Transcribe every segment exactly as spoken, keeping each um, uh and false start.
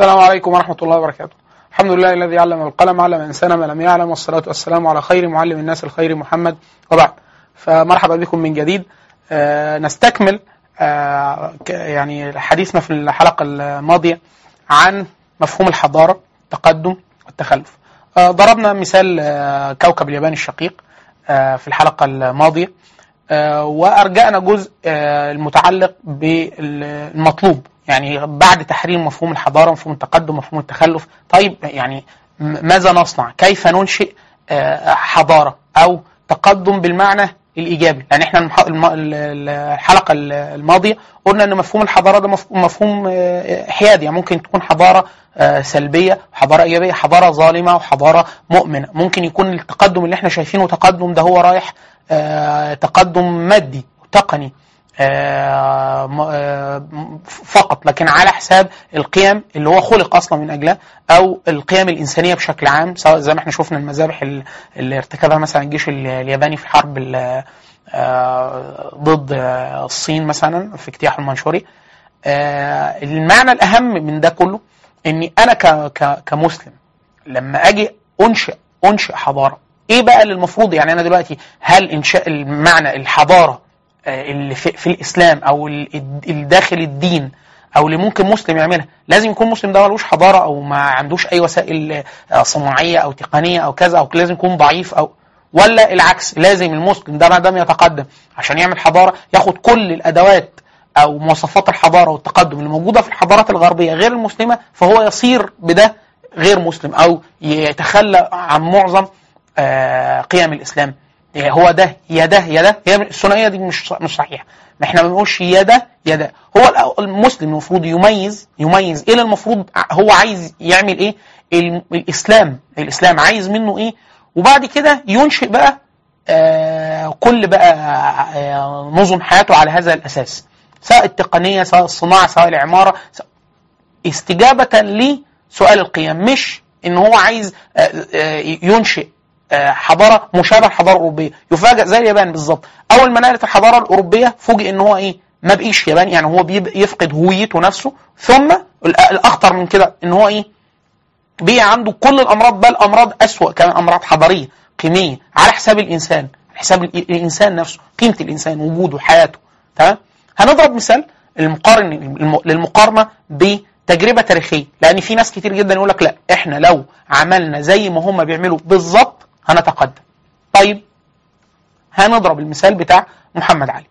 السلام عليكم ورحمة الله وبركاته. الحمد لله الذي علم بالقلم، علم إنسان ما لم يعلم، والصلاة والسلام على خير معلم الناس الخير محمد، وبعد. فمرحبا بكم من جديد. آه نستكمل آه يعني حديثنا في الحلقة الماضية عن مفهوم الحضارة، التقدم والتخلف. آه ضربنا مثال آه كوكب اليابان الشقيق آه في الحلقة الماضية، آه وأرجعنا جزء آه المتعلق بالمطلوب، يعني بعد تحريم مفهوم الحضارة، مفهوم التقدم، مفهوم التخلف. طيب يعني ماذا نصنع؟ كيف ننشئ حضارة أو تقدم بالمعنى الإيجابي؟ لأن يعني احنا الحلقة الماضية قلنا أن مفهوم الحضارة ده مفهوم حيادي، يعني ممكن تكون حضارة سلبية، حضارة إيجابية، حضارة ظالمة وحضارة مؤمنة. ممكن يكون التقدم اللي احنا شايفينه تقدم ده هو رايح تقدم مادي وتقني فقط، لكن على حساب القيم اللي هو خلق أصلا من أجله، أو القيم الإنسانية بشكل عام، سواء زي ما احنا شوفنا المذابح اللي ارتكبها مثلا الجيش الياباني في الحرب ضد الصين مثلا في اجتياح المنشوري. المعنى الأهم من ده كله أني أنا كمسلم لما أجي أنشئ أنشئ حضارة، إيه بقى اللي المفروض؟ يعني أنا دلوقتي هل إنشاء المعنى الحضارة اللي في الإسلام أو الداخل الدين أو اللي ممكن مسلم يعملها، لازم يكون مسلم ده ملوش حضارة أو ما عندوش أي وسائل صناعية أو تقنية أو كذا، أو لازم يكون ضعيف، أو ولا العكس، لازم المسلم ده ما دام يتقدم عشان يعمل حضارة ياخد كل الأدوات أو مواصفات الحضارة والتقدم اللي موجودة في الحضارات الغربية غير المسلمة، فهو يصير بده غير مسلم أو يتخلى عن معظم قيم الإسلام. هو ده يا ده يا ده، هي الثنائيه دي مش مش صحيحه. احنا ما بنقولش يا ده يا ده، هو المسلم المفروض يميز يميز ايه المفروض هو عايز يعمل ايه، الاسلام الاسلام عايز منه ايه، وبعد كده ينشئ بقى آه كل بقى آه نظم حياته على هذا الاساس، سواء التقنيه، سواء الصناعه، سواء العماره، سواء استجابه لسؤال القيم، مش ان هو عايز آه آه ينشئ حضارة مشابهة للحضارة الأوروبية. يفاجأ زي اليابان بالظبط، أول ما نقلت الحضارة الأوروبية فوجئ إن هو إيه ما بقيش ياباني، يعني هو بيفقد هويته نفسه. ثم الأخطر من كده إن هو إيه بقى عنده كل الأمراض، بل أمراض أسوأ كمان، أمراض حضارية قيمية على حساب الإنسان، حساب الإنسان نفسه، قيمة الإنسان، وجوده، حياته. تمام، هنضرب مثال المقارن للمقارنة ب تجربة تاريخية، لأن في ناس كتير جدا يقول لك لا إحنا لو عملنا زي ما هم بيعملوا بالظبط هنتقدم. طيب هنضرب المثال بتاع محمد علي.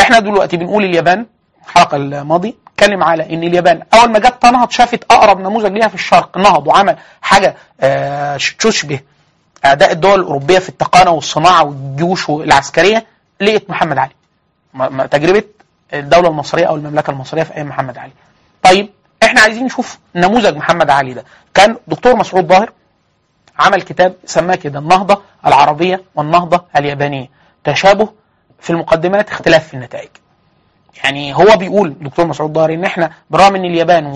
احنا دلوقتي بنقول اليابان، الحلقة الماضية اتكلم على ان اليابان اول ما جت تنهض شافت اقرب نموذج ليها في الشرق، نهض وعمل حاجة آه تشبه اداء الدول الاوروبية في التقنية والصناعة والجيوش والعسكرية، لقيت محمد علي. تجربة الدولة المصرية او المملكة المصرية في ايام محمد علي. طيب احنا عايزين نشوف نموذج محمد علي ده. كان دكتور مسعود ظاهر عمل كتاب سماه كده النهضة العربية والنهضة اليابانية، تشابه في المقدمات، اختلاف في النتائج. يعني هو بيقول دكتور مسعود ظاهر ان احنا برغم ان اليابان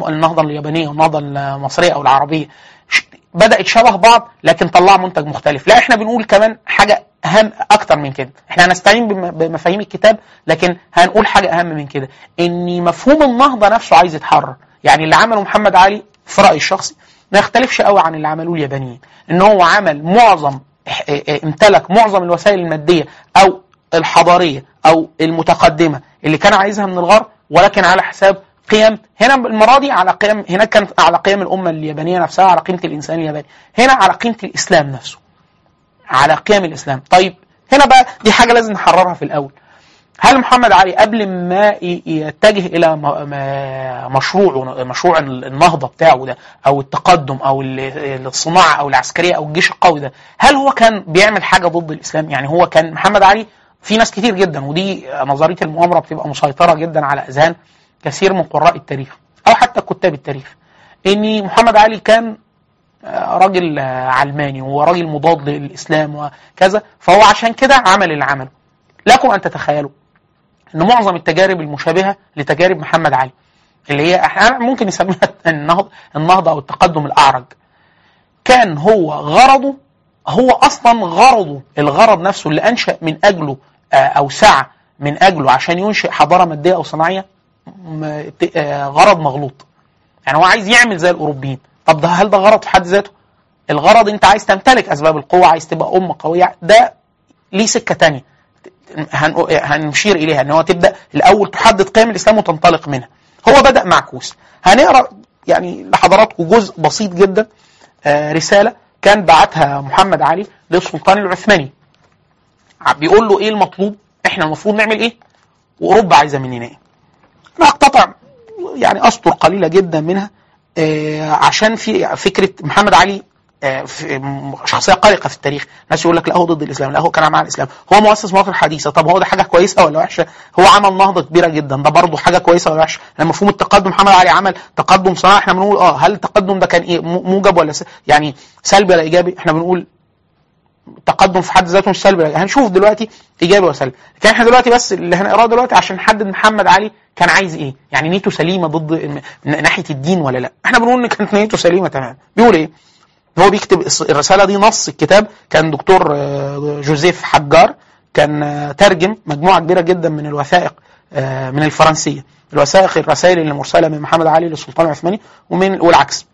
والنهضة اليابانية والنهضة المصرية او العربية بدأت شبه بعض، لكن طلع منتج مختلف. لا، احنا بنقول كمان حاجة اهم اكتر من كده، احنا هنستعين بمفاهيم الكتاب لكن هنقول حاجة اهم من كده، ان مفهوم النهضة نفسه عايز يتحرر. يعني اللي عمله محمد علي في رأيي الشخصي ما يختلفش قوي عن اللي عملوه اليابانيين، ان هو عمل معظم امتلك معظم الوسائل المادية او الحضارية او المتقدمة اللي كان عايزها من الغرب، ولكن على حساب قيم، هنا المرة دي على قيم، هناك كان على قيم الأمة اليابانية نفسها، على قيمة الإنسان الياباني، هنا على قيمة الإسلام نفسه، على قيم الإسلام. طيب هنا بقى دي حاجة لازم نحررها في الأول. هل محمد علي قبل ما يتجه إلى مشروعه مشروع النهضة بتاعه ده أو التقدم أو الصناعة أو العسكرية أو الجيش القوي ده، هل هو كان بيعمل حاجة ضد الإسلام؟ يعني هو كان محمد علي، في ناس كتير جدا، ودي نظرية المؤامرة بتبقى مسيطرة جدا على أذهان كثير من قراء التاريخ أو حتى كتاب التاريخ، إن محمد علي كان راجل علماني وراجل مضاد للإسلام وكذا، فهو عشان كده عمل اللي عمله. لكم أن تتخيلوا إن معظم التجارب المشابهة لتجارب محمد علي اللي هي ممكن يسميها النهضة أو التقدم الأعرج، كان هو غرضه، هو أصلا غرضه، الغرض نفسه اللي أنشأ من أجله أو سعى من أجله عشان ينشئ حضارة مادية أو صناعية، غرض مغلوط. يعني هو عايز يعمل زي الأوروبيين. طب ده هل ده غرض في حد ذاته؟ الغرض انت عايز تمتلك اسباب القوة، عايز تبقى أمة قوية، ده ليه سكة تانية هنشير إليها، ان هو تبدأ الأول تحدد قيم الإسلام وتنطلق منها. هو بدأ معكوس. هنقرأ يعني لحضراتكم جزء بسيط جدا، رسالة كان بعتها محمد علي للسلطان العثماني، بيقول له ايه المطلوب، احنا المفروض نعمل ايه، واوروبا عايزه مننا ايه. انا هقتطع يعني اسطر قليله جدا منها، آه عشان في فكره محمد علي آه شخصيه قلقه في التاريخ. الناس يقول لك لا هو ضد الاسلام، لا هو كان مع الاسلام، هو مؤسس مواقف حديثه. طب هو ده حاجه كويسه ولا وحشه؟ هو عمل نهضه كبيره جدا، ده برضه حاجه كويسه ولا وحشه؟ لما مفهوم التقدم، محمد علي عمل تقدم صناعه، احنا بنقول اه هل التقدم ده كان ايه، موجب ولا س... يعني سلبي ولا ايجابي؟ احنا بنقول التقدم في حد ذاته مش سلبي، هنشوف دلوقتي ايجابي وسلبي. لكن احنا دلوقتي بس اللي هنقراه دلوقتي عشان نحدد محمد علي كان عايز ايه، يعني نيته سليمه ضد ناحيه الدين ولا لا. احنا بنقول ان كانت نيته سليمه تمام. بيقول ايه هو بيكتب الرساله دي، نص الكتاب كان دكتور جوزيف حجار، كان ترجم مجموعه كبيره جدا من الوثائق من الفرنسيه، الوثائق الرسائل اللي مرسله من محمد علي للسلطان العثماني ومن والعكس.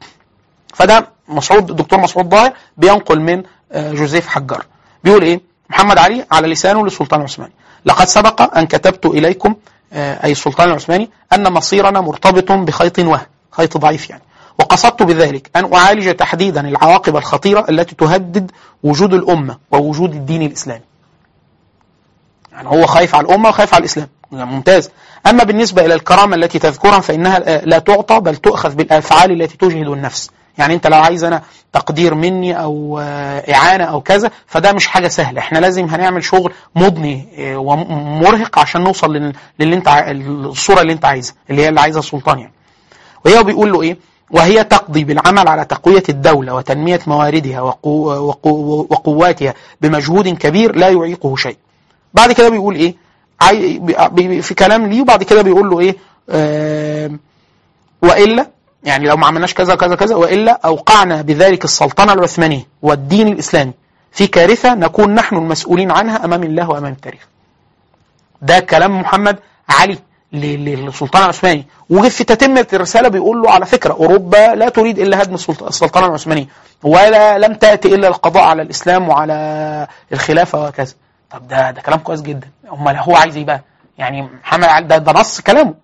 فده مسعود، الدكتور مسعود ضاهر بينقل من جوزيف حجار. بيقول ايه محمد علي على لسانه للسلطان العثماني: لقد سبق ان كتبت اليكم اي السلطان العثماني ان مصيرنا مرتبط بخيط وهن، خيط ضعيف يعني، وقصدت بذلك ان اعالج تحديدا العواقب الخطيره التي تهدد وجود الامه ووجود الدين الاسلامي. يعني هو خايف على الامه وخايف على الاسلام، ممتاز. اما بالنسبه الى الكرامه التي تذكرها فانها لا تعطى بل تؤخذ بالافعال التي تجهد النفس. يعني انت لو عايز انا تقدير مني او اعانه او كذا، فده مش حاجه سهله، احنا لازم هنعمل شغل مضني ومرهق عشان نوصل للي انت الصوره اللي انت عايزها، اللي هي اللي عايزها السلطان يعني. وهي بيقول له ايه: وهي تقضي بالعمل على تقويه الدوله وتنميه مواردها وقو وقو وقواتها بمجهود كبير لا يعيقه شيء. بعد كده بيقول ايه في كلام ليه، وبعد كده بيقول له ايه اه والا يعني لو ما عملناش كذا كذا كذا، وإلا أوقعنا بذلك السلطنة العثمانية والدين الإسلامي في كارثة نكون نحن المسؤولين عنها أمام الله وأمام التاريخ. ده كلام محمد علي للسلطان العثماني. وفي تتمة الرسالة بيقول له على فكرة أوروبا لا تريد إلا هدم السلطنة العثمانية، ولا لم تأتي إلا القضاء على الإسلام وعلى الخلافة وكذا. طب ده ده كلام كويس جدا، أمال هو عايز إيه بقى؟ يعني محمد علي ده, ده نص كلامه.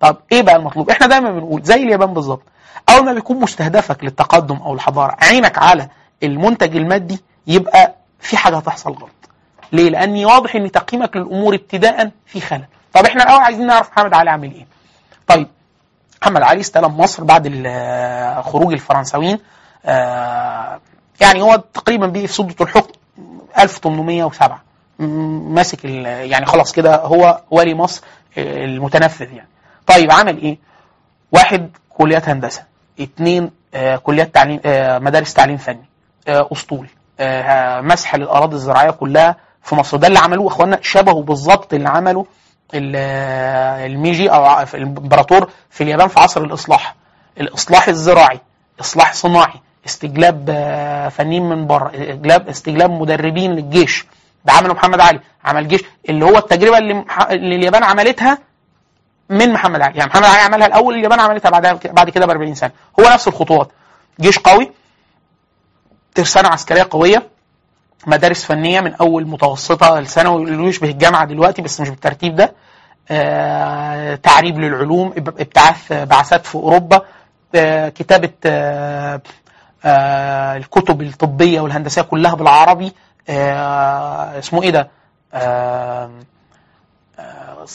طب ايه بقى المطلوب؟ احنا دايما بنقول زي اليابان بالظبط، اول ما بيكون مستهدفك للتقدم او الحضاره عينك على المنتج المادي، يبقى في حاجه هتحصل غلط. ليه؟ لان واضح ان تقييمك للامور ابتداء في خلل. طب احنا الاول عايزين نعرف محمد علي عامل ايه. طيب محمد علي استلم مصر بعد خروج الفرنساويين، يعني هو تقريبا بقي في سدة الحكم ألف وثمانمائة وسبعة، ماسك يعني خلاص كده هو ولي مصر المتنفذ يعني. طيب عمل ايه؟ واحد كليات هندسة، اتنين آه كليات تعليم، آه مدارس تعليم فني، آه اسطول، آه مسح للاراضي الزراعية كلها في مصر. ده اللي عملوه اخوانا، شبهه بالظبط اللي عمله الميجي او الامبراطور في اليابان في عصر الاصلاح، الاصلاح الزراعي، اصلاح صناعي، استجلاب آه فنيين من بره، استجلاب مدربين للجيش. ده عمله محمد علي، عمل جيش، اللي هو التجربة اللي, اللي اليابان عملتها من محمد علي. يعني محمد علي عملها الاول، اليابان عملتها بعدها بعد كده ب أربعين سنه. هو نفس الخطوات: جيش قوي، ترسانه عسكريه قويه، مدارس فنيه من اول متوسطه لثانوي اللي يشبه الجامعه دلوقتي بس مش بالترتيب ده، آه، تعريب للعلوم، ابتعاث بعثات في اوروبا، آه، كتابه آه، آه، الكتب الطبيه والهندسيه كلها بالعربي، آه، اسمه ايه ده آه،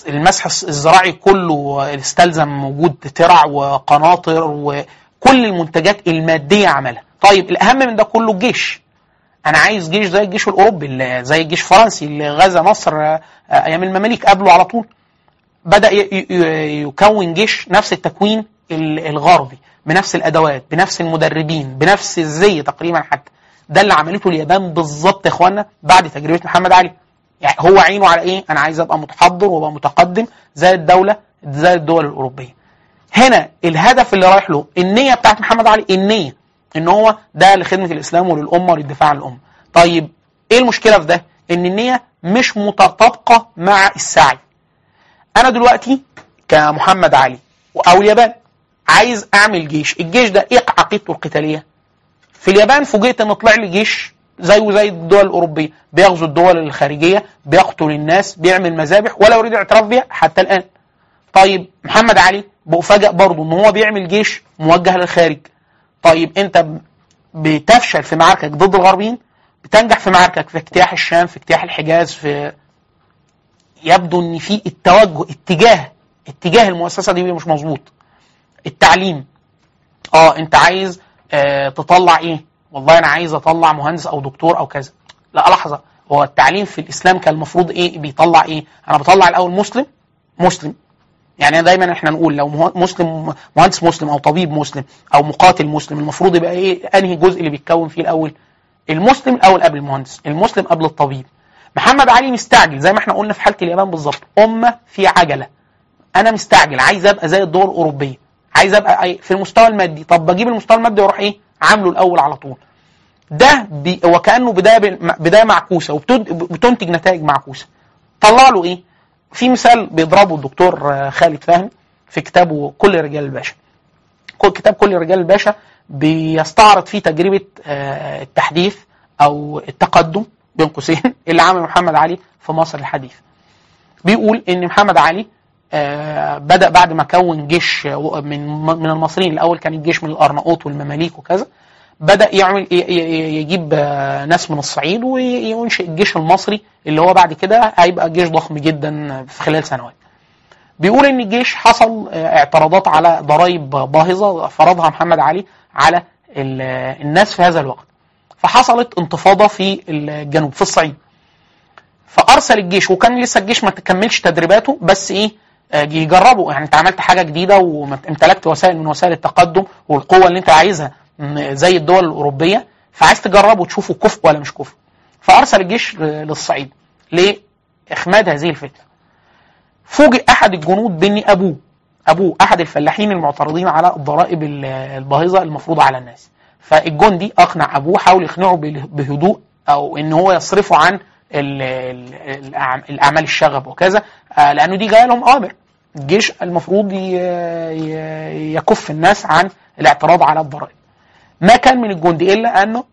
المسح الزراعي كله استلزم وجود ترع وقناطر وكل المنتجات المادية عملها. طيب الأهم من ده كله الجيش، أنا عايز جيش زي الجيش الأوروبي، زي الجيش الفرنسي اللي غزا مصر أيام المماليك، قبله على طول بدأ يكون جيش نفس التكوين الغربي، بنفس الأدوات، بنفس المدربين، بنفس الزي تقريبا حتى. ده اللي عملته اليابان بالظبط يا إخوانا بعد تجربة محمد علي. يعني هو عينه على ايه؟ انا عايز ابقى متحضر وابقى متقدم زي الدوله زي الدول الاوروبيه. هنا الهدف اللي رايح له، النيه بتاعت محمد علي، النيه ان هو ده لخدمه الاسلام وللامه وللدفاع عن الامه. طيب ايه المشكله في ده؟ ان النيه مش متطابقه مع السعي. انا دلوقتي كمحمد علي او اليابان عايز اعمل جيش، الجيش ده ايه عقيدته القتاليه؟ في اليابان فوجئت ان طلع لي جيش زيه زي الدول الاوروبيه، بيغزو الدول الخارجيه، بيقتل الناس، بيعمل مذابح ولا يريد الاعتراف بها حتى الان. طيب محمد علي بفاجئ برضه ان هو بيعمل جيش موجه للخارج. طيب انت بتفشل في معاركك ضد الغربيين، بتنجح في معاركك في اجتياح الشام، في اجتياح الحجاز، في يبدو ان في التوجه اتجاه اتجاه المؤسسه دي مش مظبوط. التعليم، اه انت عايز اه تطلع ايه؟ والله انا عايز اطلع مهندس او دكتور او كذا. لا لحظه، هو التعليم في الاسلام كان المفروض ايه؟ بيطلع ايه؟ انا بطلع الاول مسلم مسلم، يعني دايما احنا نقول لو مسلم مهندس مسلم او طبيب مسلم او مقاتل مسلم، المفروض يبقى ايه؟ انهي جزء اللي بيتكون فيه الاول؟ المسلم الاول قبل المهندس، المسلم قبل الطبيب. محمد علي مستعجل زي ما احنا قلنا في حاله اليابان بالظبط، امه في عجله، انا مستعجل، عايز ابقى زي الدول الاوروبيه، عايز ابقى في المستوى المادي. طب بجيب المستوى المادي واروح ايه عامله الاول على طول. ده بي وكانه بدايه بدايه معكوسه وبتنتج نتائج معكوسه. طلع له ايه؟ في مثال بيضربه الدكتور خالد فهمي في كتابه كل رجال الباشا. كتاب كل رجال الباشا بيستعرض فيه تجربه التحديث او التقدم بين قوسين اللي عمله محمد علي في مصر الحديث. بيقول ان محمد علي بدأ بعد ما كون جيش من من المصريين، الاول كان الجيش من الارناؤوط والمماليك وكذا، بدأ يعمل يجيب ناس من الصعيد وينشئ الجيش المصري اللي هو بعد كده هيبقى جيش ضخم جدا في خلال سنوات. بيقول ان الجيش حصل اعتراضات على ضرائب باهظة فرضها محمد علي على الناس في هذا الوقت، فحصلت انتفاضة في الجنوب في الصعيد، فارسل الجيش، وكان لسه الجيش ما تكملش تدريباته بس ايه يجربوا، يعني انت عملت حاجه جديده وامتلكت وسائل من وسائل التقدم والقوه اللي انت عايزها زي الدول الاوروبيه، فعايز تجربوا وتشوفوا كفء ولا مش كفء. فارسل الجيش للصعيد لاخماد هذه الفتنه. فوجئ احد الجنود بان ابوه ابوه احد الفلاحين المعترضين على الضرائب الباهظه المفروضه على الناس، فالجندي اقنع ابوه، حاول يقنعه بهدوء او ان هو يصرفه عن الاعمال الشغب وكذا، لانه دي جايه لهم اوامر، الجيش المفروض يكف الناس عن الاعتراض على الضرائب. ما كان من الجندي الا انه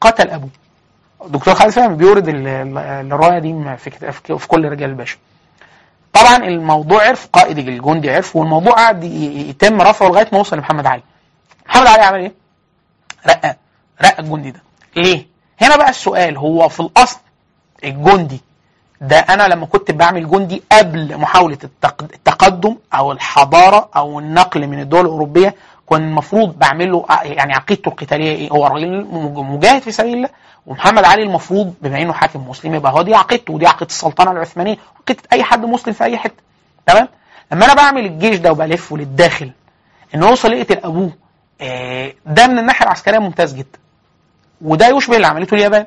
قتل ابوه. الدكتور خالد فهمي بيورد الروايه دي في, في كل رجال الباشا. طبعا الموضوع عرف قائد الجندي عرف، والموضوع قعد يتم رفعه لغايه ما وصل لمحمد علي. محمد علي عمل ايه؟ رقى رقى الجندي ده. ليه؟ هنا بقى السؤال، هو في الاصل الجندي ده انا لما كنت بعمل جندي قبل محاوله التقدم او الحضاره او النقل من الدول الاوروبيه، كان المفروض بعمله يعني عقيدته القتاليه ايه؟ هو راجل مجاهد في سبيل الله، ومحمد علي المفروض بما انه حاكم مسلم يبقى هو دي عقيدته، ودي عقيده السلطنه العثمانيه، عقيده اي حد مسلم في اي حته. تمام؟ لما انا بعمل الجيش ده وبلفه للداخل انه يوصل يقتل ابوه، ده من الناحيه العسكريه ممتاز جدا، وده يشبه اللي عملته اليابان.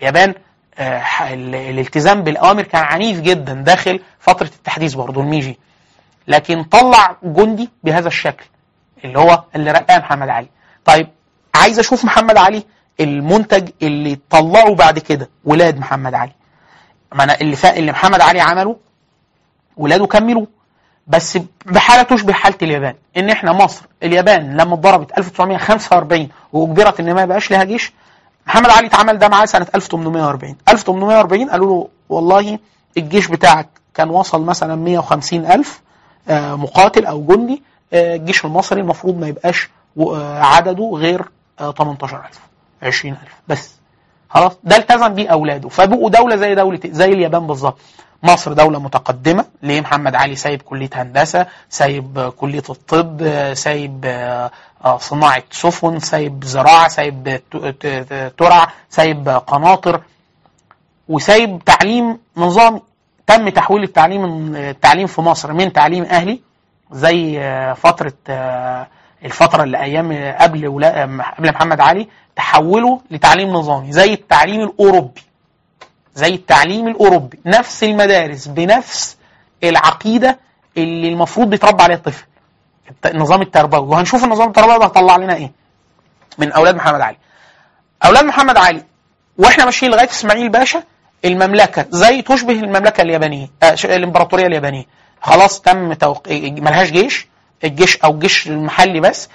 اليابان آه الالتزام بالاوامر كان عنيف جدا داخل فتره التحديث برضه الميجي، لكن طلع جندي بهذا الشكل اللي هو اللي رقاه محمد علي. طيب عايز اشوف محمد علي المنتج اللي طلعه بعد كده ولاد محمد علي. ما انا اللي, اللي محمد علي عمله ولاده كملوه، بس بحاله تشبه حاله اليابان، ان احنا مصر اليابان لما اتضربت ألف وتسعمية وخمسة وأربعين واجبرت ان ما يبقاش لها جيش، محمد علي اتعمل ده معاه سنه ألف وتمنمية وأربعين. ألف وتمنمية وأربعين قالوا له والله الجيش بتاعك كان وصل مثلا مية وخمسين ألف مقاتل او جندي، الجيش المصري المفروض ما يبقاش عدده غير تمنتاشر ألف عشرين ألف بس. خلاص ده التزم بيه اولاده، فبقوا دوله زي دوله زي اليابان بالظبط. مصر دولة متقدمة، ليه محمد علي سايب كلية هندسة، سايب كلية الطب، سايب صناعة سفن، سايب زراعة، سايب ترع، سايب قناطر، وسايب تعليم نظامي. تم تحويل التعليم التعليم في مصر من تعليم أهلي زي فترة الفترة اللي أيام قبل قبل محمد علي، تحوله لتعليم نظامي زي التعليم الأوروبي زي التعليم الأوروبي نفس المدارس بنفس العقيدة اللي المفروض بيتربى عليها الطفل، النظام التربوي. وهنشوف النظام التربوي ده هطلع لنا ايه من أولاد محمد علي. أولاد محمد علي واحنا ماشيين لغاية اسماعيل باشا، المملكة زي تشبه المملكة اليابانية آه الإمبراطورية اليابانية، خلاص تم توق... ملهاش جيش، الجيش او الجيش المحلي بس،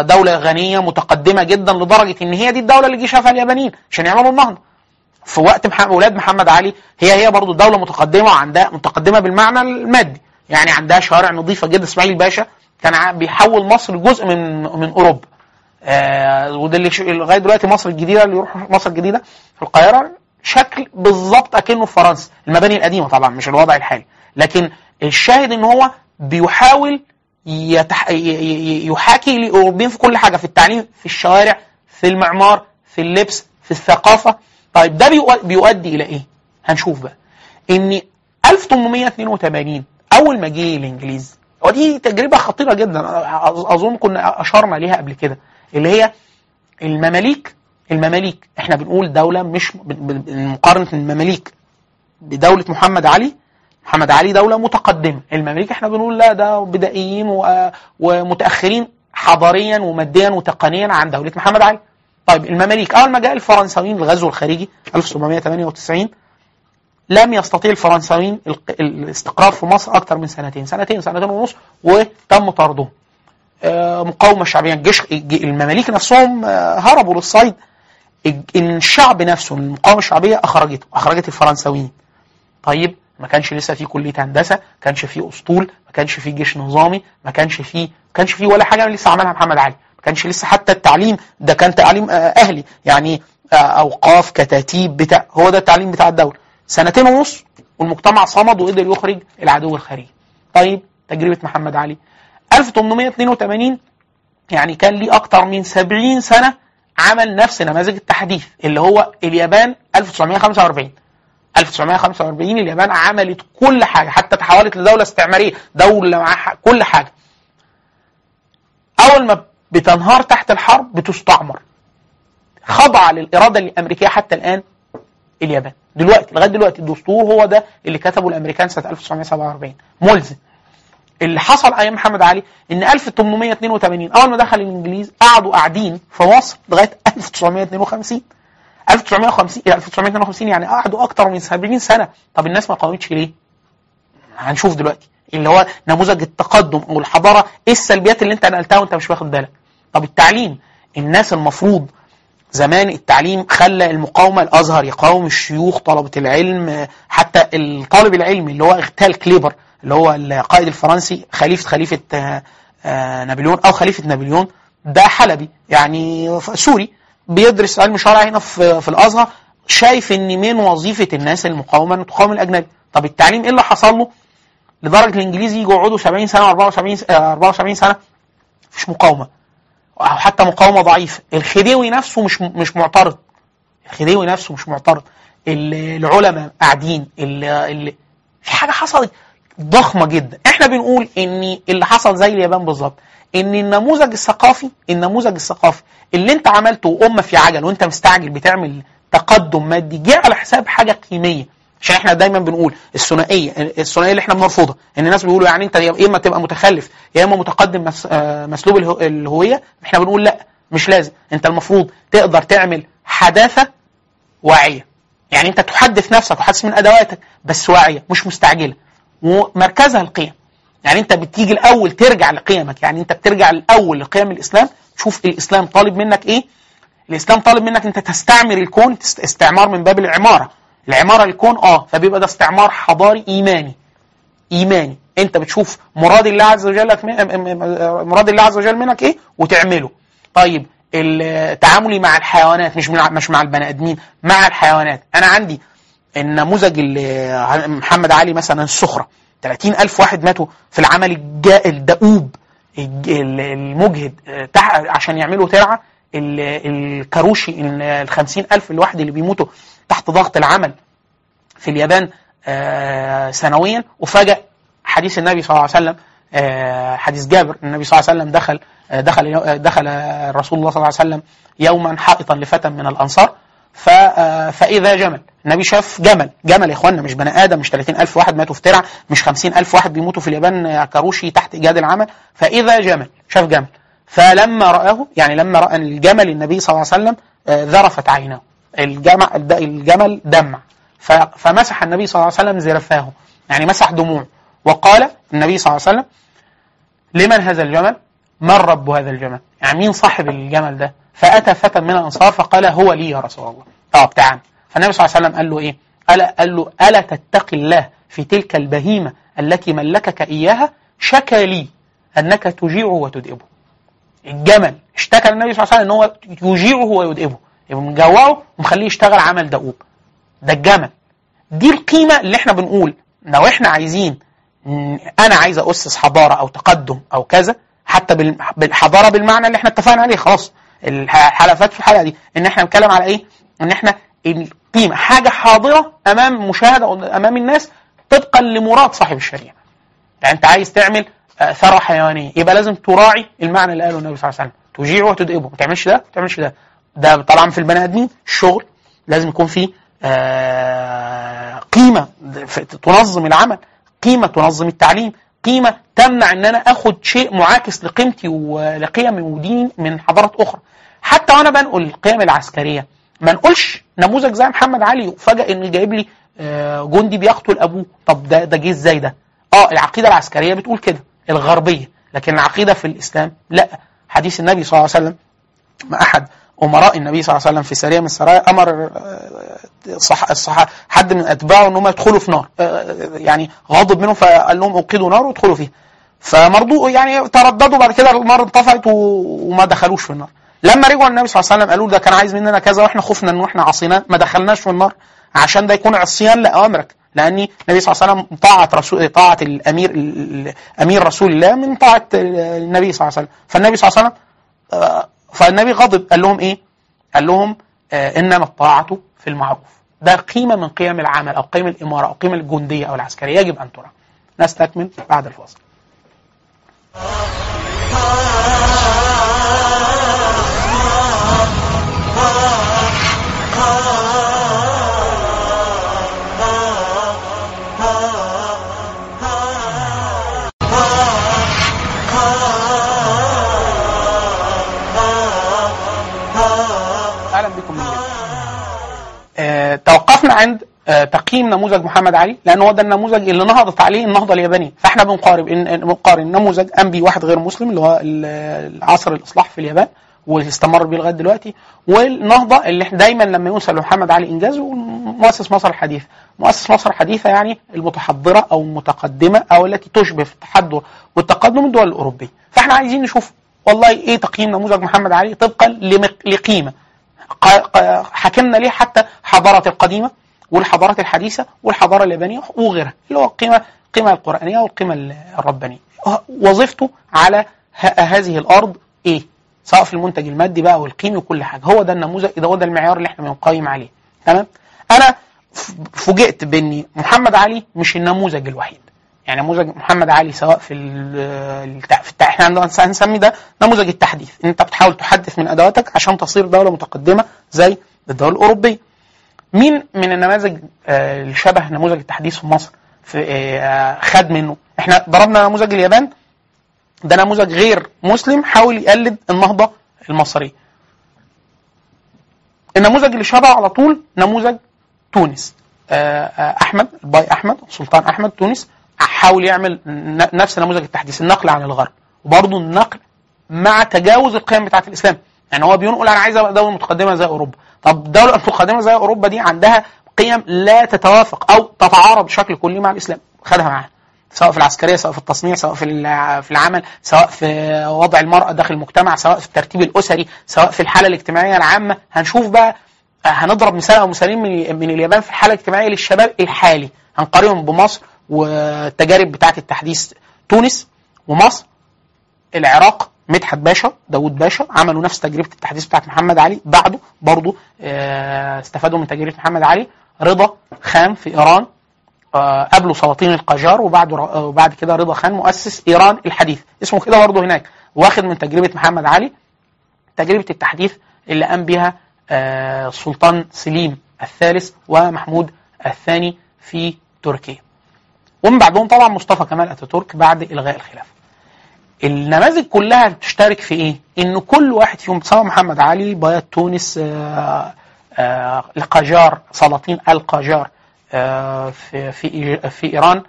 دولة غنية متقدمة جدا لدرجة ان هي دي الدولة اللي جيشها في اليابانيين عشان يعملوا النهضة في وقت اولاد محمد علي. هي هي برضو دولة متقدمة وعندها متقدمة بالمعنى المادي، يعني عندها شوارع نظيفة جدا. اسماعيل الباشا كان بيحول مصر لجزء من من اوروبا، آه وده اللي لغاية دلوقتي مصر الجديدة اللي يروح مصر الجديدة في القاهرة شكل بالظبط اكنه في فرنسا، المباني القديمة طبعا مش الوضع الحالي، لكن الشاهد ان هو بيحاول يتح... يحاكي الأوروبيين في كل حاجة، في التعليم، في الشوارع، في المعمار، في اللبس، في الثقافة. طيب ده بيؤدي إلى إيه؟ هنشوف بقى إن ألف وثمانمائة واثنين وثمانين أول ما جه الإنجليز، ودي تجربة خطيرة جدا أظن كنا أشرنا ليها قبل كده، اللي هي المماليك. المماليك إحنا بنقول دولة مش مقارنة المماليك بدولة محمد علي، محمد علي دولة متقدمة، المماليك احنا بنقول لا ده بدائيين ومتأخرين حضاريا وماديا وتقنيا عن دولة محمد علي. طيب المماليك اول ما جاء الفرنساويين الغزو الخارجي ألف وسبعمائة وثمانية وتسعين لم يستطيع الفرنساويين الاستقرار في مصر اكتر من سنتين سنتين سنتين ونص وتم طردهم. مقاومة شعبية، الجيش المماليك نفسهم هربوا للصيد، الشعب نفسه المقاومة الشعبية اخرجته اخرجت الفرنساويين. طيب ما كانش لسه في كلية هندسة، ما كانش في أسطول، ما كانش في جيش نظامي، ما كانش في ما كانش في ولا حاجة لسه عملها محمد علي، ما كانش لسه حتى التعليم ده كان تعليم أهلي، يعني أوقاف، كتاتيب، بتاع هو ده التعليم بتاع الدولة. سنتين ونص والمجتمع صمد وقدر يخرج العدو الخارجي. طيب تجربة محمد علي ألف وثمانمائة واثنين وثمانين يعني كان ليه أكتر من سبعين سنة عمل نفس نماذج التحديث اللي هو اليابان ألف وتسعمائة وخمسة وأربعين. ألف وتسعمائة وخمسة وأربعين اليابان عملت كل حاجة، حتى تحولت لدولة استعمارية، دولة معها كل حاجة. أول ما بتنهار تحت الحرب بتستعمر، خضع للإرادة الأمريكية حتى الآن اليابان. دلوقتي لغاية دلوقتي الدستور هو ده اللي كتبه الأمريكان سنة ألف وتسعمائة وسبعة وأربعين ملزم. اللي حصل أيام محمد علي إن ألف وثمانمائة واثنين وثمانين أول ما دخل الإنجليز قعدوا قاعدين في مصر لغاية ألف وتسعمائة واثنين وخمسين. ألف وتسعمائة واثنين وخمسين يعني قعدوا أكتر من سبعين سنة. طب الناس ما قاومتش ليه؟ هنشوف دلوقتي اللي هو نموذج التقدم أو الحضارة، إيه السلبيات اللي أنت نقلتها وأنت مش واخد بالك؟ طب التعليم، الناس المفروض زمان التعليم خلى المقاومة، الأزهر يقاوم الشيوخ، طلبة العلم، حتى الطالب العلم اللي هو اغتال كليبر اللي هو القائد الفرنسي خليفة خليفة نابليون أو خليفة نابليون، ده حلبي يعني سوري بيدرس علم شرع هنا في في الازهر، شايف ان من وظيفه الناس المقاومه ان تقاوم الاجنبي. طب التعليم ايه اللي حصل له لدرجه الانجليز يجوا يقعدوا سبعين سنه أربعة وسبعين سنه مفيش مقاومه او حتى مقاومه ضعيفه؟ الخديوي نفسه مش مش معترض، الخديوي نفسه مش معترض، العلماء قاعدين، في حاجه حصلت ضخمه جدا. احنا بنقول ان اللي حصل زي اليابان بالظبط، ان النموذج الثقافي النموذج الثقافي اللي انت عملته وامه في عجل وانت مستعجل بتعمل تقدم مادي جه على حساب حاجه قيميه. عشان احنا دايما بنقول الثنائيه الثنائيه اللي احنا بنرفضها، ان الناس بيقولوا يعني انت يا اما تبقى متخلف يا اما متقدم مسلوب الهويه. احنا بنقول لا، مش لازم، انت المفروض تقدر تعمل حداثه واعيه، يعني انت تحدث نفسك وتحدث من ادواتك بس واعيه مش مستعجله ومركزها القيم. يعني انت بتيجي الاول ترجع لقيمك، يعني انت بترجع الاول لقيم الاسلام. شوف الاسلام طالب منك ايه؟ الاسلام طالب منك انت تستعمر الكون، استعمار من باب العماره، العماره الكون اه فبيبقى ده استعمار حضاري ايماني ايماني انت بتشوف مراد الله عز وجل مراد الله عز وجل منك ايه وتعمله. طيب تعاملي مع الحيوانات، مش مش مع البني ادمين، مع الحيوانات. انا عندي النموذج محمد علي مثلا الصخره، ثلاثين ألف واحد ماتوا في العمل الدؤوب المجهد عشان يعملوا ترعة، الكاروشي الخمسين ألف الواحد اللي بيموتوا تحت ضغط العمل في اليابان سنويا. وفجأ حديث النبي صلى الله عليه وسلم، حديث جابر، النبي صلى الله عليه وسلم دخل دخل دخل رسول الله صلى الله عليه وسلم يوما حائطا لفتى من الأنصار فإذا جمل، النبي شاف جمل جمل يا اخوانا مش بني آدم، مش ثلاثين ألف واحد ماتوا في ترعة، مش خمسين ألف واحد بيموتوا في اليابان كاروشي تحت إجهاد العمل. فإذا جمل، شاف جمل، فلما رآه يعني لما رأى الجمل النبي صلى الله عليه وسلم ذرفت عيناه، الجمل دمع، فمسح النبي صلى الله عليه وسلم زرفاه، يعني مسح دموع. وقال النبي صلى الله عليه وسلم لمن هذا الجمل؟ من رب هذا الجمل؟ يعني مين صاحب الجمل ده؟ فأتى فتى من الأنصار فقال هو لي يا رسول الله. طب تعال. فالنبي صلى الله عليه وسلم قال له إيه؟ قال له ألا تتقي الله في تلك البهيمة التي ملكك إياها؟ شكى لي أنك تجيعه وتدئبه. الجمل اشتكى النبي صلى الله عليه وسلم أنه يجيعه ويدئبه، يبقى مجوعه ومخليه يشتغل عمل دؤوب. ده الجمل. دي القيمة اللي احنا بنقول لو احنا عايزين، أنا عايز أسس حضارة أو تقدم أو كذا، حتى بالحضارة بالمعنى اللي احنا اتفقنا عليه خلاص الحلقات في الحلقة دي، إن احنا نتكلم على إيه؟ إن احنا القيمة حاجة حاضرة أمام مشاهدة أمام الناس طبقا لمراد صاحب الشريعة. يعني أنت عايز تعمل ثروة حيوانية، يبقى لازم تراعي المعنى اللي قاله النبي صلى الله عليه وسلم، تجيع وتدئبه، ما تعملش ده ما تعملش ده. ده طبعا في البني آدمين الشغل لازم يكون فيه آه قيمة تنظم العمل، قيمة تنظم التعليم، قيمة تمنع ان انا اخد شيء معاكس لقيمتي ولقيم وديني من حضارات اخرى. حتى وانا بنقول القيم العسكرية ما نقولش نموذج زي محمد علي وفجأة ان جايب لي جندي بيقتل ابوه. طب ده ده جه ازاي ده؟ اه العقيدة العسكرية بتقول كده الغربية، لكن العقيدة في الاسلام لا. حديث النبي صلى الله عليه وسلم ما احد أمراء النبي صلى الله عليه وسلم في سرية من السرايا أمر صح صح حد من أتباعه أنهم يدخلوا في نار، يعني غاضب منهم فقال لهم أوقدوا نار وادخلوا فيها، فمرضوا يعني ترددوا، بعد كده النار انطفأت وما دخلوش في النار. لما رجعوا النبي صلى الله عليه وسلم قالوا ده كان عايز مننا كذا وإحنا خفنا أنه إحنا عصينا ما دخلناش في النار، عشان ده يكون عصيان لأوامرك، لأني النبي صلى الله عليه وسلم طاعة رسول طاعة الأمير الأمير رسول الله من طاعة النبي صلى الله عليه وسلم. فالنبي صلى الله عليه وسلم فالنبي غضب قال لهم إيه؟ قال لهم آه إنما الطاعة في المعروف. ده قيمة من قيم العمل أو قيم الإمارة أو قيم الجندية أو العسكرية يجب أن ترى. نستكمل بعد الفاصل. توقفنا عند تقييم نموذج محمد علي، لأنه هو ده النموذج اللي نهضت عليه النهضة اليابانية. فإحنا بنقارن نموذج أنبي واحد غير مسلم اللي هو العصر الإصلاح في اليابان واستمر بيه لغاية دلوقتي، والنهضة اللي دايما لما ينسب لمحمد علي إنجازه مؤسس مصر الحديثة. مؤسس مصر الحديثة يعني المتحضرة أو المتقدمة أو التي تشبه في التحضر والتقدم الدول الأوروبية. فإحنا عايزين نشوف والله إيه تقييم نموذج محمد علي طبقا لقيمة حكمنا ليه حتى حضارة القديمة والحضارات الحديثة والحضارة اليابانية وغيرها، اللي هو القيمة القيمة القرآنية والقيمة الربانية. وظيفته على هذه الأرض إيه؟ سواء في المنتج المادي بقى والقيمي وكل حاجة. هو ده النموذج، ده هو ده المعيار اللي احنا بنقيم عليه. تمام؟ أنا فوجئت بإن محمد علي مش النموذج الوحيد. يعني نموذج محمد علي سواء في التع... في التع... احنا عندنا هنسمي ده نموذج التحديث، انت بتحاول تحدث من ادواتك عشان تصير دولة متقدمة زي الدول الأوروبية. مين من النماذج اللي شبه نموذج التحديث في مصر في خد منه؟ احنا ضربنا نموذج اليابان، ده نموذج غير مسلم حاول يقلد النهضة المصرية. النموذج اللي شبه على طول نموذج تونس، احمد باي احمد سلطان احمد تونس حاول يعمل نفس نموذج التحديث، النقل عن الغرب وبرضه النقل مع تجاوز القيم بتاعة الإسلام. يعني هو بينقل أنا عايز دولة متقدمة زي أوروبا. طب دولة متقدمة زي أوروبا دي عندها قيم لا تتوافق أو تتعارض بشكل كلي مع الإسلام، خدها معها سواء في العسكرية، سواء في التصنيع، سواء في العمل، سواء في وضع المرأة داخل المجتمع، سواء في الترتيب الأسري، سواء في الحالة الاجتماعية العامة. هنشوف بقى هنضرب مثال أو مثالين من اليابان في الحالة الاجتماعية للشباب الحالي، هنقارنهم بمصر والتجارب بتاعة التحديث. تونس ومصر العراق مدحت باشا داود باشا عملوا نفس تجربة التحديث بتاعة محمد علي، بعده برضو استفادوا من تجربة محمد علي. رضا خان في إيران قبله سلاطين القجار، وبعده وبعد كده رضا خان مؤسس إيران الحديث اسمه كده برضو هناك، واخد من تجربة محمد علي تجربة التحديث اللي قام بها السلطان سليم الثالث ومحمود الثاني في تركيا، ومن بعدهم طبعا مصطفى كمال اتاتورك بعد إلغاء الخلافة. النماذج كلها بتشترك في إيه؟ إن كل واحد فيهم سواء محمد علي بايات تونس آآ آآ القجار سلاطين القجار في في في إيران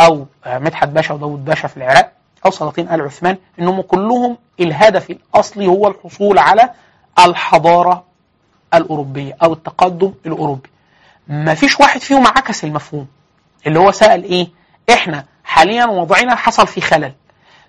أو مدحت باشا وداود باشا في العراق أو سلاطين آل عثمان، إنهم كلهم الهدف الأصلي هو الحصول على الحضارة الأوروبية أو التقدم الأوروبي. ما فيش واحد فيهم عكس المفهوم اللي هو سأل إيه؟ إحنا حاليا وضعنا حصل في خلل،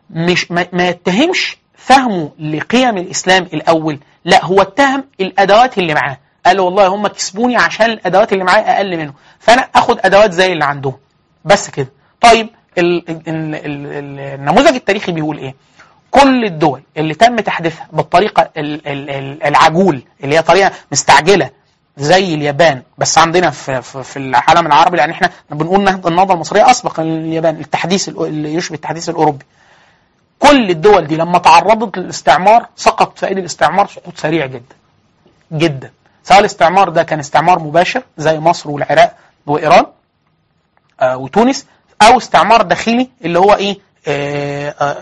مش ما يتهمش فهمه لقيم الإسلام الأول، لا هو اتهم الأدوات اللي معاه، قال والله هم كسبوني عشان الأدوات اللي معايا أقل منه، فأنا أخد أدوات زي اللي عندهم بس كده. طيب النموذج التاريخي بيقول إيه؟ كل الدول اللي تم تحديثها بالطريقة العجول اللي هي طريقة مستعجلة زي اليابان، بس عندنا في في العالم العربي، لأن احنا بنقول النهضة المصرية أسبق اليابان التحديث اللي يشبه التحديث الأوروبي. كل الدول دي لما تعرضت للاستعمار سقط في أيدي الاستعمار سقوط سريع جدا جدا، سواء الاستعمار ده كان استعمار مباشر زي مصر والعراق وإيران آه وتونس، أو استعمار داخلي اللي هو إيه آه آه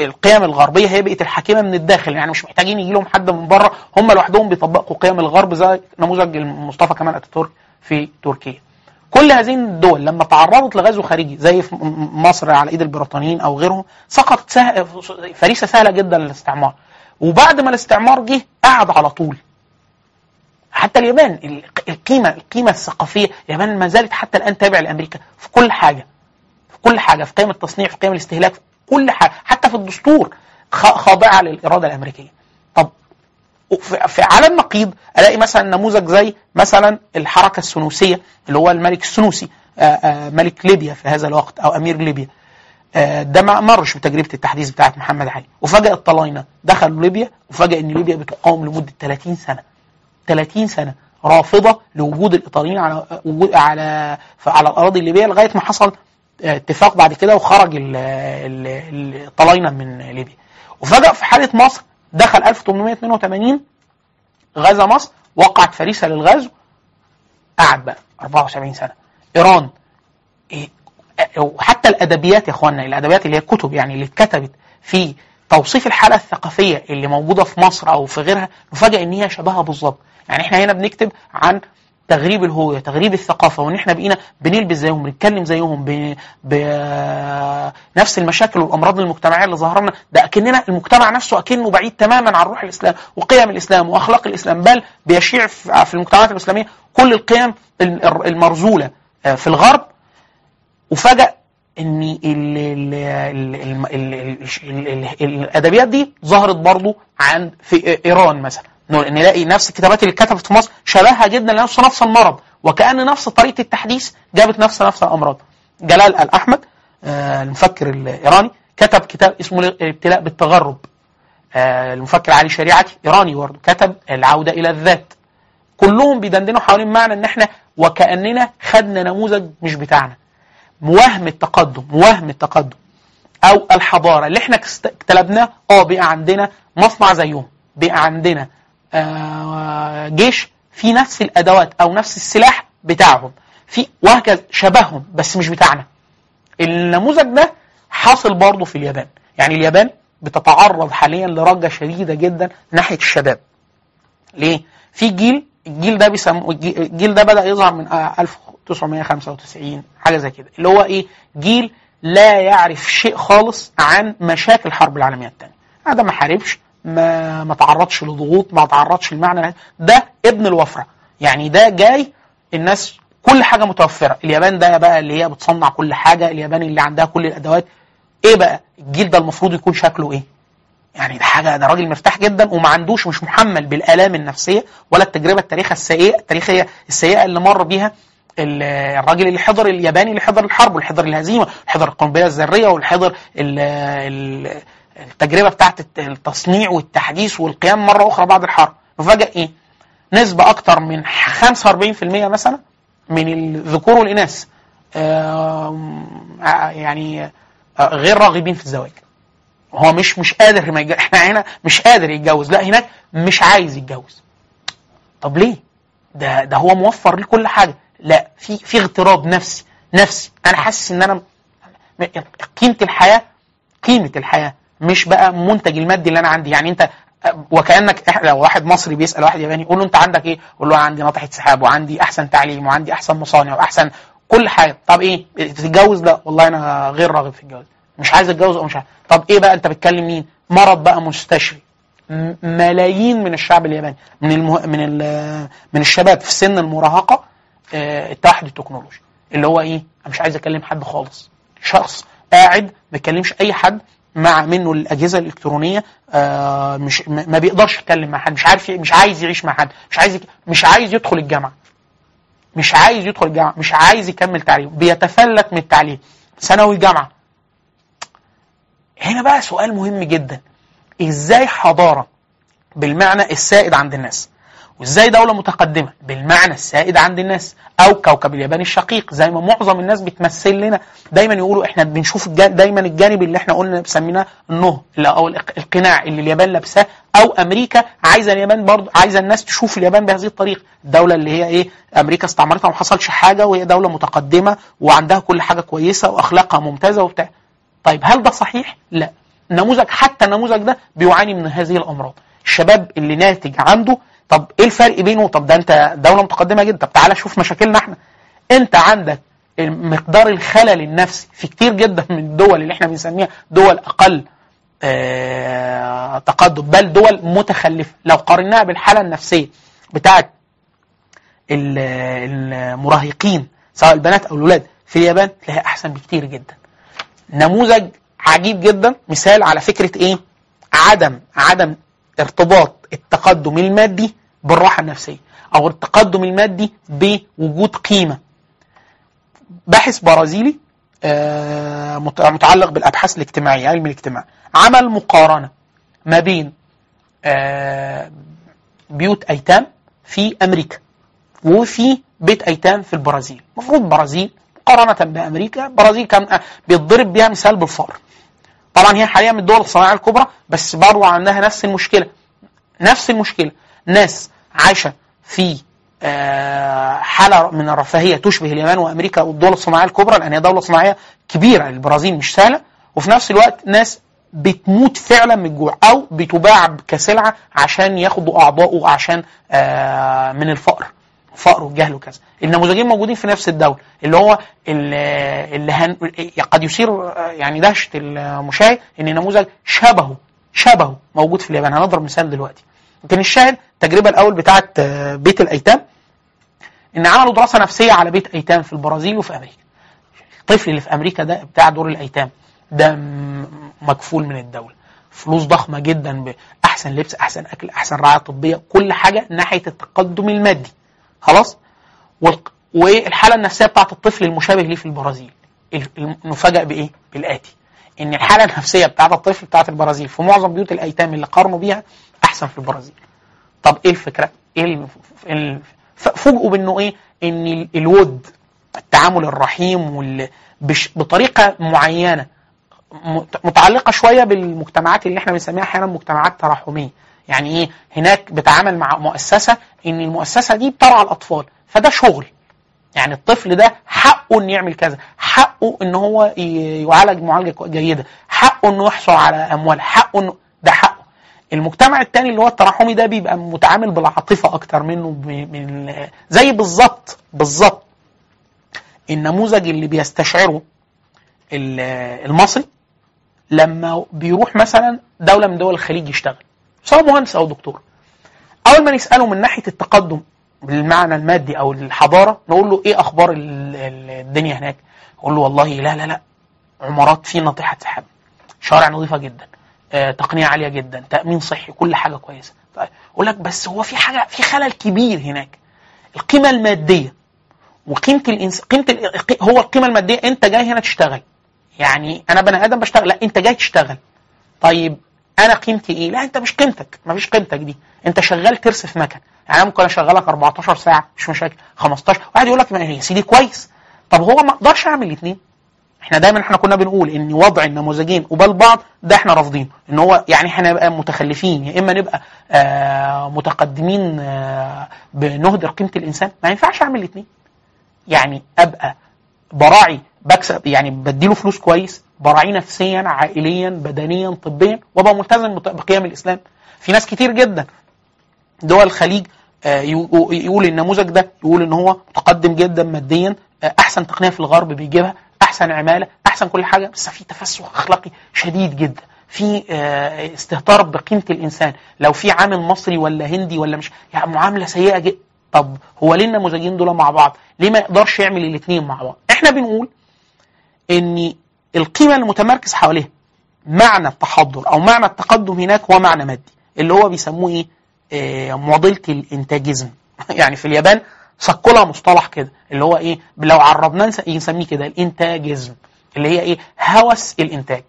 القيم الغربية هي بقت الحاكمة من الداخل، يعني مش محتاجين يجي لهم حد من بره، هم لوحدهم بيطبقوا قيم الغرب زي نموذج مصطفى كمال اتاتورك في تركيا. كل هذه الدول لما تعرضت لغزو خارجي زي في مصر على ايد البريطانيين او غيرهم سقطت سهل فريسة سهلة جدا للاستعمار، وبعد ما الاستعمار جه قعد على طول. حتى اليابان القيمة القيمة الثقافية، اليابان ما زالت حتى الآن تابعة لأمريكا في كل حاجة، في كل حاجة، في قيم التصنيع، في قيم الاستهلاك، في كل حاجة، حتى في الدستور خاضعة للإرادة الأمريكية. طب على النقيض ألاقي مثلا نموذج زي مثلا الحركة السنوسية اللي هو الملك السنوسي ملك ليبيا في هذا الوقت أو أمير ليبيا، ده ما مرش بتجربة التحديث بتاعت محمد علي، وفجأة الطلاينة دخلوا ليبيا، وفجأة إن ليبيا بتقاوم لمدة ثلاثين سنة رافضة لوجود الإيطاليين على على على الأراضي الليبية، لغاية ما حصل اتفاق بعد كده وخرج الطلاينة من ليبيا. وفجأة في حالة مصر دخل ألف وثمانمائة واثنين وثمانين غزا مصر، وقعت فريسة للغزو، قعد بقى أربعة وسبعين سنة. إيران إيه وحتى الأدبيات يا أخوانا، الأدبيات اللي هي الكتب يعني اللي اتكتبت في توصيف الحالة الثقافية اللي موجودة في مصر أو في غيرها، نفاجأ إن هي شبهها بالظبط. يعني إحنا هنا بنكتب عن تغريب الهوية، تغريب الثقافة، وإن إحنا بقينا بنلبس زيهم، بنتكلم زيهم، بنفس المشاكل والأمراض المجتمعية اللي ظهر لنا، ده أكننا المجتمع نفسه أكنه بعيد تماما عن روح الإسلام وقيم الإسلام وأخلاق الإسلام، بل بيشيع في المجتمعات الإسلامية كل القيم المرزولة في الغرب. وفجأة ان الادبيات دي ظهرت برضو عند في ايران مثلا، نلاقي نفس الكتابات اللي اتكتبت في مصر شبهها جدا لنفس نفس المرض، وكأن نفس طريقة التحديث جابت نفس نفس الامراض. جلال الأحمد المفكر الايراني كتب كتاب اسمه الابتلاء بالتغرب، المفكر علي شريعتي ايراني برضو كتب العودة الى الذات. كلهم بيدندنوا حوالين معنى ان احنا وكأننا خدنا نموذج مش بتاعنا، موهم التقدم، موهم التقدم أو الحضارة اللي احنا اكتلبناه. اه بقى عندنا مصنع زيهم، بقى عندنا جيش في نفس الأدوات أو نفس السلاح بتاعهم، في وهكذا شبههم بس مش بتاعنا. النموذج ده حاصل برضه في اليابان، يعني اليابان بتتعرض حاليا لرجة شديدة جدا ناحية الشباب. ليه؟ في جيل الجيل ده بيسموه الجيل ده بدأ يظهر من ألف وتسعمائة وخمسة وتسعين حاجة زي كده، اللي هو ايه جيل لا يعرف شيء خالص عن مشاكل الحرب العالمية الثانية. هذا ما حاربش، ما ما تعرضش لضغوط، ما تعرضش لمعنى، ده ابن الوفرة، يعني ده جاي الناس كل حاجة متوفرة. اليابان ده بقى اللي هي بتصنع كل حاجة، اليابان اللي عندها كل الأدوات. ايه بقى الجيل ده المفروض يكون شكله ايه؟ يعني ده حاجة، ده راجل مرتاح جدا وما عندوش، مش محمل بالآلام النفسية ولا التجربة التاريخية السيئة التاريخية السيئة اللي مر بيها الراجل اللي حضر الياباني، اللي حضر الحرب والحضر الهزيمة والحضر القنبلة الذرية والحضر التجربة بتاعة التصنيع والتحديث والقيام مرة أخرى بعد الحرب. ففجأة إيه نسبة أكتر من خمسة وأربعين بالمئة مثلا من الذكور والإناث يعني غير راغبين في الزواج. هو مش مش قادر ما يتجوز، احنا هنا مش قادر يتجوز، لا هناك مش عايز يتجوز. طب ليه؟ ده ده هو موفر ليه كل حاجه. لا، في في اغتراب نفسي نفسي انا حاسس ان انا قيمه الحياه قيمه الحياه مش بقى منتج المادي اللي انا عندي. يعني انت وكانك لو واحد مصري بيسال واحد ياباني يقول له انت عندك ايه، يقول له عندي ناطحه سحاب وعندي احسن تعليم وعندي احسن مصانع واحسن كل حاجه. طب ايه تتجوز؟ لا والله انا غير راغب في الجواز. مش عايز اتجوز او مش عايز. طب ايه بقى انت بتكلم مين؟ مرض بقى مستشري. ملايين من الشعب الياباني من المه... من ال... من الشباب في سن المراهقه اه... التوحد التكنولوجي اللي هو ايه؟ انا مش عايز اكلم حد خالص، شخص قاعد ما بيكلمش اي حد، مع منه الاجهزه الالكترونيه اه... مش ما بيقدرش يتكلم مع حد، مش عارف، مش عايز يعيش مع حد، مش عايز يك... مش عايز يدخل الجامعه، مش عايز يدخل الجامعه، مش عايز يكمل تعليمه، بيتفلت من التعليم، ثانوي جامعه. هنا بقى سؤال مهم جدا، ازاي حضارة بالمعنى السائد عند الناس، وازاي دولة متقدمة بالمعنى السائد عند الناس، او كوكب اليابان الشقيق زي ما معظم الناس بتمثل لنا دايما، يقولوا احنا بنشوف دايما الجانب اللي احنا قلنا بسميناه النه او القناع اللي اليابان لابساه، او امريكا عايزه اليابان برضه، عايزه الناس تشوف اليابان بهذه الطريقه، الدوله اللي هي ايه، امريكا استعمرتها وما حصلش حاجه وهي دوله متقدمه وعندها كل حاجه كويسه واخلاقها ممتازه وبتاع. طيب هل ده صحيح؟ لا، النموذج حتى النموذج ده بيعاني من هذه الامراض. الشباب اللي ناتج عنده، طب ايه الفرق بينه؟ طب ده انت دوله متقدمه جدا، طب تعالى شوف مشاكلنا احنا. انت عندك مقدار الخلل النفسي في كتير جدا من الدول اللي احنا بنسميها دول اقل اه تقدم، بل دول متخلفه. لو قارناها بالحاله النفسيه بتاعت المراهقين سواء البنات او الاولاد في اليابان، تلاقيها احسن بكتير جدا. نموذج عجيب جدا، مثال على فكرة ايه؟ عدم عدم ارتباط التقدم المادي بالراحة النفسية، او التقدم المادي بوجود قيمة. باحث برازيلي متعلق بالابحاث الاجتماعية، علم الاجتماع، عمل مقارنة ما بين بيوت ايتام في امريكا وفي بيت ايتام في البرازيل. مفروض برازيل مقارنة بامريكا، برازيل كان بيتضرب بيها مثال بالفقر. طبعا هي حاليا من الدول الصناعيه الكبرى، بس برضه عندها نفس المشكله، نفس المشكله ناس عايشه في حاله من الرفاهيه تشبه اليابان وامريكا والدول الصناعيه الكبرى، لان هي دوله صناعيه كبيره، البرازيل مش سهله، وفي نفس الوقت ناس بتموت فعلا من الجوع او بتباع كسلعه عشان ياخدوا اعضائه، عشان من الفقر، فقر والجهل وكذا. النموذجين موجودين في نفس الدولة، اللي هو اللي هن... قد يثير يعني دهشة المشاهد ان النموذج شبهه شبهه موجود في اليابان. هنضرب مثال دلوقتي. يمكن الشاهد التجربة الاول بتاعة بيت الايتام، ان عملوا دراسة نفسية على بيت ايتام في البرازيل وفي امريكا. الطفل اللي في امريكا ده بتاع دور الايتام ده مكفول من الدولة، فلوس ضخمة جدا، باحسن لبس، احسن اكل، احسن رعاية طبية، كل حاجة ناحية التقدم المادي خلاص. والحاله النفسيه بتاعت الطفل المشابه ليه في البرازيل، نفاجئ بايه؟ بالاتي، ان الحاله النفسيه بتاعت الطفل بتاعت البرازيل في معظم بيوت الايتام اللي قارنوا بيها احسن في البرازيل. طب ايه الفكره؟ ايه ال... فوجئوا بانه ايه؟ ان الود، التعامل الرحيم وال... بش... بطريقه معينه متعلقه شويه بالمجتمعات اللي احنا بنسميها احيانا مجتمعات ترحميه. يعني ايه؟ هناك بتعامل مع مؤسسة، ان المؤسسة دي بترعى الاطفال، فده شغل، يعني الطفل ده حقه ان يعمل كذا، حقه ان هو يعالج معالجة جيدة، حقه انه يحصل على اموال، حقه انه ده حقه. المجتمع التاني اللي هو التراحمي ده بيبقى متعامل بالعاطفة اكتر منه من... زي بالظبط بالظبط النموذج اللي بيستشعره المصري لما بيروح مثلا دولة من دول الخليج يشتغل، سواء مهندس او دكتور. اول ما نساله من ناحيه التقدم بالمعنى المادي او الحضاره، نقول له ايه اخبار الدنيا هناك، نقول له والله لا لا لا عمارات فيه ناطحه سحاب، شوارع نظيفه جدا، آه، تقنيه عاليه جدا، تامين صحي، كل حاجه كويسه. طيب اقول لك بس هو في حاجه، في خلل كبير هناك، القيمه الماديه وقيمه الانسان، قيمه ال... هو القيمه الماديه، انت جاي هنا تشتغل، يعني انا بني ادم بشتغل، لا انت جاي تشتغل. طيب انا قيمتي ايه؟ لا انت مش قيمتك، مفيش قيمتك دي، انت شغال ترس في مكان، يعني ممكن اشغلك اربعتاشر ساعه مش مشاكل، خمستاشر، واحد يقول لك يا سيدي كويس. طب هو ما اقدرش اعمل الاثنين. احنا دايما احنا كنا بنقول ان وضع النموذجين قبال بعض ده احنا رافضينه، ان هو يعني احنا نبقى متخلفين، يا اما نبقى آه متقدمين آه بنهدر قيمه الانسان. ما ينفعش اعمل الاثنين، يعني ابقى براعي بكسب، يعني بديله فلوس كويس، براعي نفسيا، عائليا، بدنيا، طبيا، وابقى ملتزم بقيم الاسلام. في ناس كتير جدا دول الخليج يقول النموذج ده، يقول ان هو متقدم جدا ماديا، احسن تقنيه في الغرب بيجيبها، احسن عماله، احسن كل حاجه، بس في تفسخ اخلاقي شديد جدا، في استهتار بقيمه الانسان. لو في عامل مصري ولا هندي ولا مش يعني معامله سيئه جدا. طب هو ليه النموذجين دول مع بعض؟ ليه ما يقدرش يعمل الاثنين مع بعض؟ احنا بنقول ان القيمه المتمركز حواليها معنى التحضر او معنى التقدم هناك ومعنى مادي، اللي هو بيسموه ايه آه معضله الانتاجيزم. يعني في اليابان شكلها مصطلح كده اللي هو ايه، لو عربناه نسميه كده الانتاجيزم، اللي هي ايه، هوس الانتاج،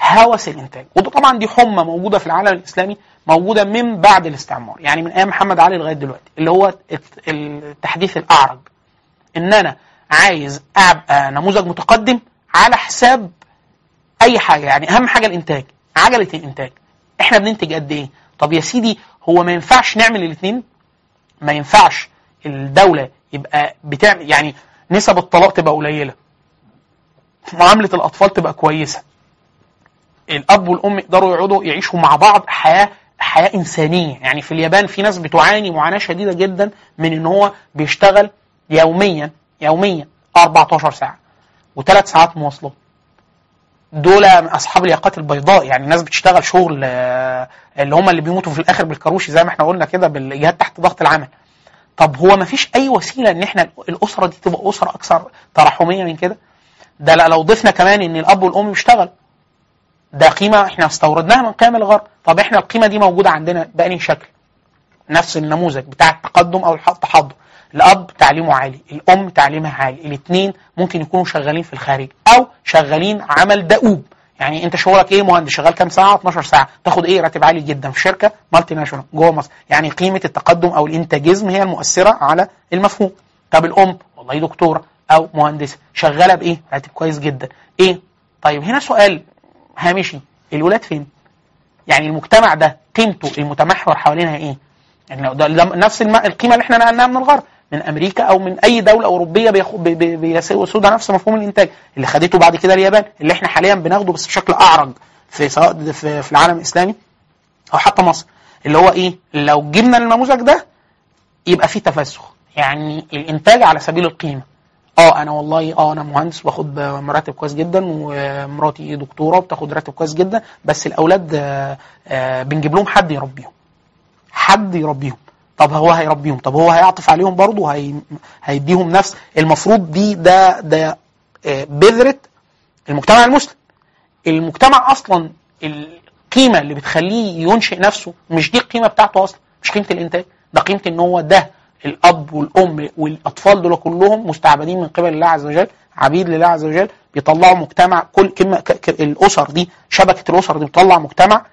هوس الانتاج. وده طبعا دي حمى موجوده في العالم الاسلامي، موجوده من بعد الاستعمار، يعني من ايام محمد علي لغايه دلوقتي، اللي هو التحديث الاعرج، ان انا عايز ابقى نموذج متقدم على حساب اي حاجه، يعني اهم حاجه الانتاج، عجله الانتاج. احنا بننتج قد ايه؟ طب يا سيدي هو ما ينفعش نعمل الاثنين؟ ما ينفعش الدوله يبقى بتعمل يعني نسب الطلاق تبقى قليله، معامله الاطفال تبقى كويسه، الاب والام يقدروا يقعدوا يعيشوا مع بعض حياه حياه انسانيه. يعني في اليابان في ناس بتعاني معاناه شديده جدا من ان هو بيشتغل يوميا يوميا أربعتاشر ساعة وثلاث ساعات مواصلات. دول اصحاب الياقات البيضاء، يعني ناس بتشتغل شغل اللي هم اللي بيموتوا في الاخر بالكروشي زي ما احنا قلنا كده، بالاجهاد تحت ضغط العمل. طب هو ما فيش اي وسيله ان احنا الاسره دي تبقى اسره اكثر ترحميه من كده؟ ده لو ضفنا كمان ان الاب والام بيشتغل، ده قيمه احنا استوردناها من قيم الغرب. طب احنا القيمه دي موجوده عندنا بأني شكل، نفس النموذج بتاع التقدم او التحضر. الاب تعليمه عالي، الام تعليمها عالي، الاثنين ممكن يكونوا شغالين في الخارج او شغالين عمل دؤوب. يعني انت شغلك ايه مهندس؟ شغال كام ساعه؟ اتناشر ساعه. تاخد ايه؟ راتب عالي جدا في شركه مالتي ناشونال جوه مصر. يعني قيمه التقدم او الانتاجيزم هي المؤثره على المفهوم. طب الام والله دكتوره او مهندسه، شغاله بايه؟ راتب كويس جدا. ايه طيب هنا سؤال هامشي، الولاد فين؟ يعني المجتمع ده قيمته المتمحور حوالينها ايه؟ يعني ده نفس القيمه اللي احنا نقلناها من الغرب، من امريكا او من اي دوله اوروبيه بيسودها نفس مفهوم الانتاج اللي خدته بعد كده اليابان، اللي احنا حاليا بناخده بس بشكل اعرج في سواء في العالم الاسلامي او حتى مصر. اللي هو ايه، لو جبنا النموذج ده يبقى فيه تفسخ، يعني الانتاج على سبيل القيمه. اه انا والله اه انا مهندس واخد مراتب كويس جدا، ومراتي دكتوره وبتاخد راتب كويس جدا، بس الاولاد آآ آآ بنجيب لهم حد يربيهم حد يربيهم طب هو هيربيهم؟ طب هو هيعطف عليهم برضو؟ هي... هيديهم نفس المفروض؟ دي ده ده بذرة المجتمع المسلم. المجتمع اصلا القيمه اللي بتخليه ينشئ نفسه مش دي القيمه بتاعته اصلا، مش قيمه الانتاج، ده قيمه ان هو ده الاب والام والاطفال دول كلهم مستعبدين من قبل الله عز وجل، عبيد لله عز وجل، بيطلعوا مجتمع. كل كلمه ك... الاسر دي، شبكه الاسر دي بتطلع مجتمع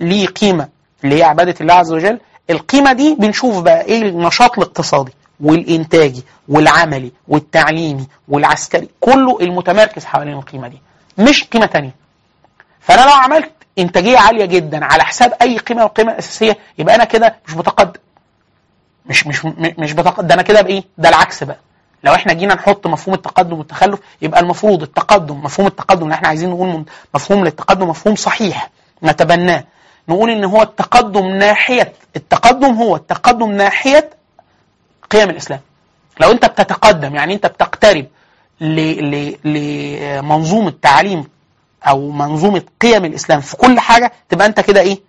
ليه قيمه اللي هي عباده الله عز وجل. القيمة دي بنشوف بقى ايه النشاط الاقتصادي والانتاجي والعملي والتعليمي والعسكري، كله المتمركز حوالين القيمة دي، مش قيمة تانية. فانا لو عملت انتاجية عالية جدا على حساب اي قيمة من القيمة الاساسية، يبقى انا كده مش بتقدم، مش مش مش بتقدم، ده انا كده بايه، ده العكس بقى. لو احنا جينا نحط مفهوم التقدم والتخلف، يبقى المفروض التقدم، مفهوم التقدم اللي احنا عايزين نقول مفهوم للتقدم مفهوم صحيح نتبناه، نقول ان هو التقدم ناحيه التقدم هو التقدم ناحيه قيم الاسلام. لو انت بتتقدم يعني انت بتقترب لمنظومه تعليم او منظومه قيم الاسلام في كل حاجه، تبقى انت كده ايه،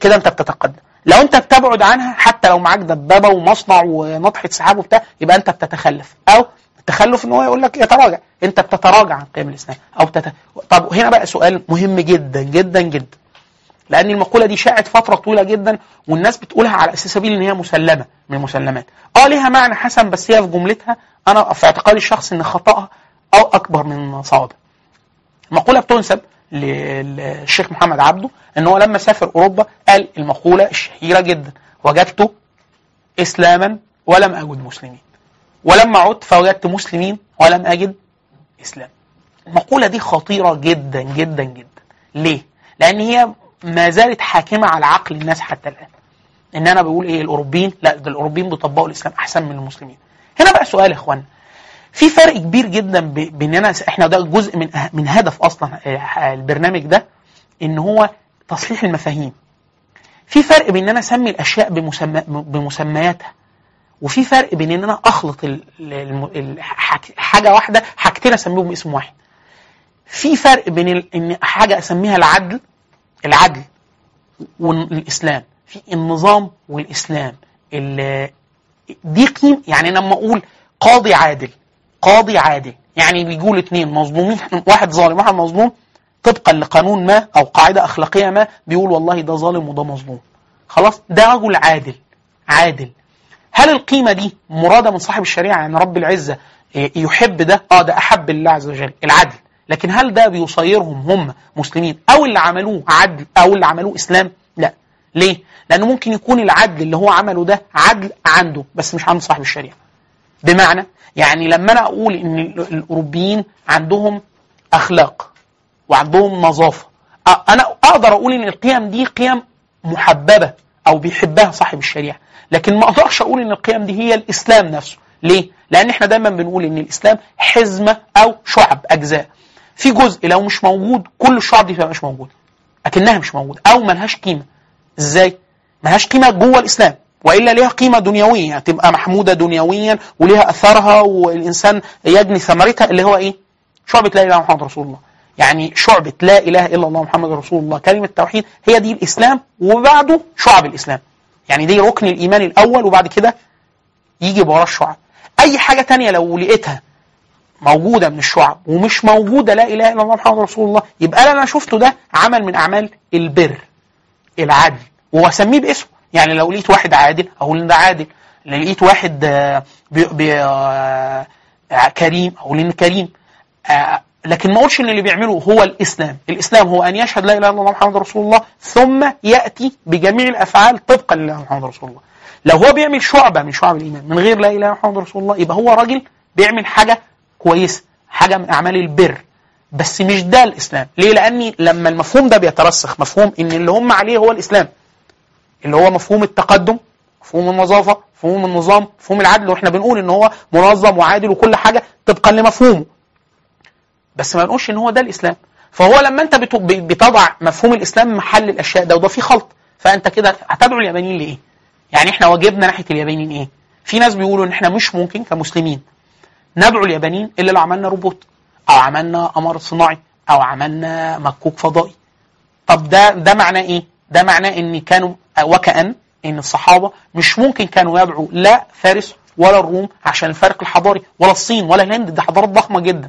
كده انت بتتقدم. لو انت بتبعد عنها حتى لو معاك دبابه ومصنع ونطحه سحاب وبتاع، يبقى انت بتتخلف. او التخلف ان هو يقول لك يتراجع، انت بتتراجع عن قيم الاسلام او بتت... طب هنا بقى سؤال مهم جدا جدا جدا، لأن المقولة دي شاعت فترة طويلة جدا والناس بتقولها على أساس سبيل إن هي مسلمة من المسلمات. آه لها معنى حسن، بس هي في جملتها أنا في اعتقادي الشخص إن خطأها أو أكبر من صوابها. مقولة بتنسب للشيخ محمد عبده، إن هو لما سافر أوروبا قال المقولة الشهيرة جدا، وجدت إسلاما ولم أجد مسلمين، ولما عدت فوجدت مسلمين ولم أجد إسلام. المقولة دي خطيرة جدا جدا جدا. ليه؟ لأن هي ما زالت حاكمة على عقل الناس حتى الآن، إن أنا بقول إيه الأوروبيين، لا ده الأوروبيين بيطبقوا الإسلام أحسن من المسلمين. هنا بقى سؤال يا إخوانا، في فرق كبير جدا بيننا إحنا، ده جزء من من هدف أصلا البرنامج ده، إن هو تصحيح المفاهيم. في فرق بين أنا أسمي الأشياء بمسمى بمسمياتها وفي فرق بين ان انا اخلط ال ال حاجه واحده حاجتين اسميهم باسم واحد. في فرق بين ان حاجه اسميها العدل العدل والاسلام، في النظام والاسلام. دي قيم، يعني لما اقول قاضي عادل، قاضي عادل يعني بيقول اتنين مظلومين، واحد ظالم واحد مظلوم، طبقا لقانون ما او قاعده اخلاقيه ما بيقول والله ده ظالم وده مظلوم، خلاص ده رجل عادل عادل. هل القيمه دي مراده من صاحب الشريعه؟ يعني رب العزه يحب ده، اه ده احب الله عز وجل العدل، لكن هل ده بيصيرهم هم مسلمين او اللي عملوه عدل او اللي عملوه اسلام؟ لا. ليه؟ لانه ممكن يكون العدل اللي هو عمله ده عدل عنده بس مش عند صاحب الشريعه. بمعنى يعني لما انا اقول ان الاوروبيين عندهم اخلاق وعندهم نظافه، انا اقدر اقول ان القيم دي قيم محببه او بيحبها صاحب الشريعه، لكن ما اقدرش اقول ان القيم دي هي الاسلام نفسه. ليه؟ لان احنا دايما بنقول ان الاسلام حزمه او شعب، اجزاء، في جزء لو مش موجود كل الشعب دي مش موجوده، اكنها مش موجوده او ملهاش قيمه. ازاي ملهاش قيمه؟ جوه الاسلام، والا ليها قيمه دنيويه، يعني تبقى محموده دنيويا وليها اثرها والانسان يجني ثمرتها، اللي هو ايه؟ شعبه لا اله الا محمد رسول الله، يعني شعبه لا اله الا الله محمد رسول الله، كلمه التوحيد، هي دي الاسلام، وبعده شعب الاسلام، يعني دي ركن الايمان الاول، وبعد كده يجي وراه الشعب. اي حاجه تانية لو لقيتها موجوده من الشعب ومش موجوده لا اله الا الله محمد رسول الله، يبقى انا شفته ده عمل من اعمال البر العدل واسميه باسمه. يعني لو لقيت واحد عادل اقول ان ده عادل، لو لقيت واحد بي بي كريم اقول ان كريم، لكن ما اقولش ان اللي بيعمله هو الاسلام. الاسلام هو ان يشهد لا اله الا الله محمد رسول الله ثم ياتي بجميع الافعال طبقا لله محمد رسول الله. لو هو بيعمل شعبه من شعب الايمان من غير لا اله الا محمد رسول الله، يبقى هو راجل بيعمل حاجه كويسه، حاجه من اعمال البر، بس مش ده الاسلام. ليه؟ لاني لما المفهوم ده بيترسخ، مفهوم ان اللي هم عليه هو الاسلام، اللي هو مفهوم التقدم، مفهوم النظافه، مفهوم النظام، مفهوم العدل، واحنا بنقول ان هو منظم وعادل وكل حاجه طبقا لمفهومه، بس ما نقولش ان هو ده الاسلام. فهو لما انت بتضع مفهوم الاسلام محل الاشياء ده وده فيه خلط، فانت كده هتدعو اليابانيين لايه؟ يعني احنا واجبنا ناحيه اليابانيين ايه؟ في ناس بيقولوا ان احنا مش ممكن كمسلمين ندعو اليابانيين الا لو عملنا روبوت او عملنا قمر صناعي او عملنا مكوك فضائي. طب ده ده معناه ايه؟ ده معناه ان كانوا، وكأن ان الصحابه مش ممكن كانوا يدعوا لا فارس ولا الروم عشان الفرق الحضاري، ولا الصين ولا الهند، دي حضارات ضخمه جدا.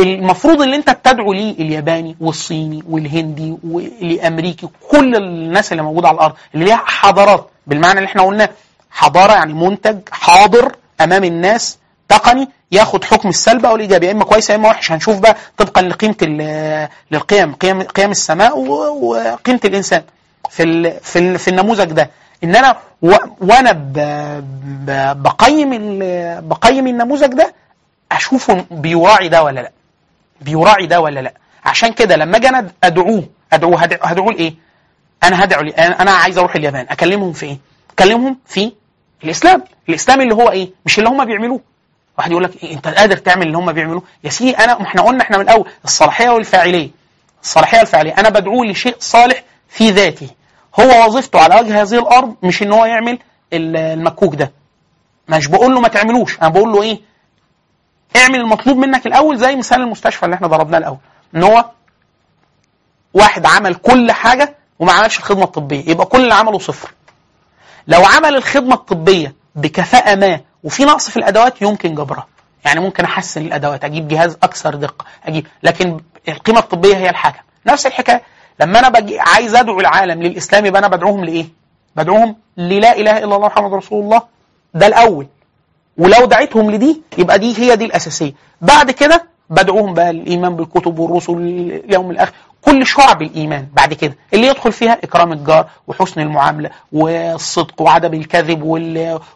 المفروض اللي انت بتدعو ليه الياباني والصيني والهندي والامريكي، كل الناس اللي موجوده على الارض اللي ليها حضارات، بالمعنى اللي احنا قلناه حضاره يعني منتج حاضر امام الناس تقني ياخد حكم السلب او الايجاب، يا اما كويس يا اما وحش، هنشوف بقى طبقا لقيمه للقيم، قيم قيم السماء وقيمه الانسان في في في النموذج ده. ان انا وانا بقيم بقيم النموذج ده اشوفه بيراعي ده ولا لا، بيراعي ده ولا لا. عشان كده لما اجي انا ادعوه ادعوه هدعوه لايه؟ انا هدعو انا عايز اروح اليابان، اكلمهم في ايه؟ اكلمهم في الاسلام، الاسلام اللي هو ايه؟ مش اللي هم بيعملوه. واحد يقول لك إيه انت قادر تعمل اللي هم بيعملوه؟ يا سيدي انا، احنا قلنا احنا من الاول الصلاحيه والفاعليه، الصلاحيه والفاعليه، انا بدعوه لشيء صالح في ذاته، هو وظيفته على وجه هذه الارض مش ان هو يعمل المكوك ده، مش بقول له ما تعملوش، انا بقول له ايه؟ اعمل المطلوب منك الاول، زي مثال المستشفى اللي احنا ضربناه الاول، ان هو واحد عمل كل حاجه وما عملش الخدمه الطبيه، يبقى كل اللي عمله صفر. لو عمل الخدمه الطبيه بكفاءه ما وفي نقص في الادوات يمكن جبرها، يعني ممكن احسن الادوات، اجيب جهاز اكثر دقه، اجيب، لكن القيمه الطبيه هي الحاكم. نفس الحكايه لما انا بجي عايز ادعو العالم للاسلام، يبقى انا بدعوهم لايه؟ بدعوهم للا اله الا الله محمد رسول الله، ده الاول، ولو دعيتهم لدي يبقى دي هي دي الاساسيه، بعد كده بدعوهم بقى الايمان بالكتب والرسل واليوم الاخر، كل شعب الايمان بعد كده اللي يدخل فيها اكرام الجار وحسن المعامله والصدق وعدم الكذب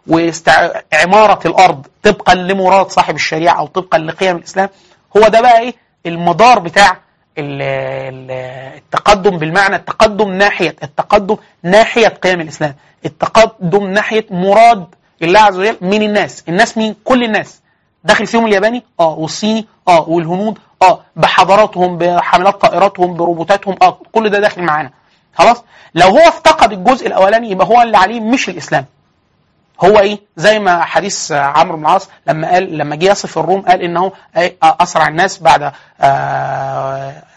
وعماره الارض طبقا لمراد صاحب الشريعه او طبقا لقيم الاسلام، هو ده بقى ايه المدار بتاع التقدم، بالمعنى التقدم ناحيه التقدم ناحيه قيم الاسلام، التقدم ناحيه مراد الله عز وجل من الناس. الناس مين؟ كل الناس، داخل فيهم الياباني اه والصيني اه والهنود اه بحضاراتهم بحملات طائراتهم بروبوتاتهم اه كل ده داخل معانا، خلاص. لو هو افتقد الجزء الاولاني يبقى هو اللي عليه مش الاسلام، هو ايه زي ما حديث عمرو بن العاص لما قال لما جه يصف الروم قال انه اسرع الناس بعد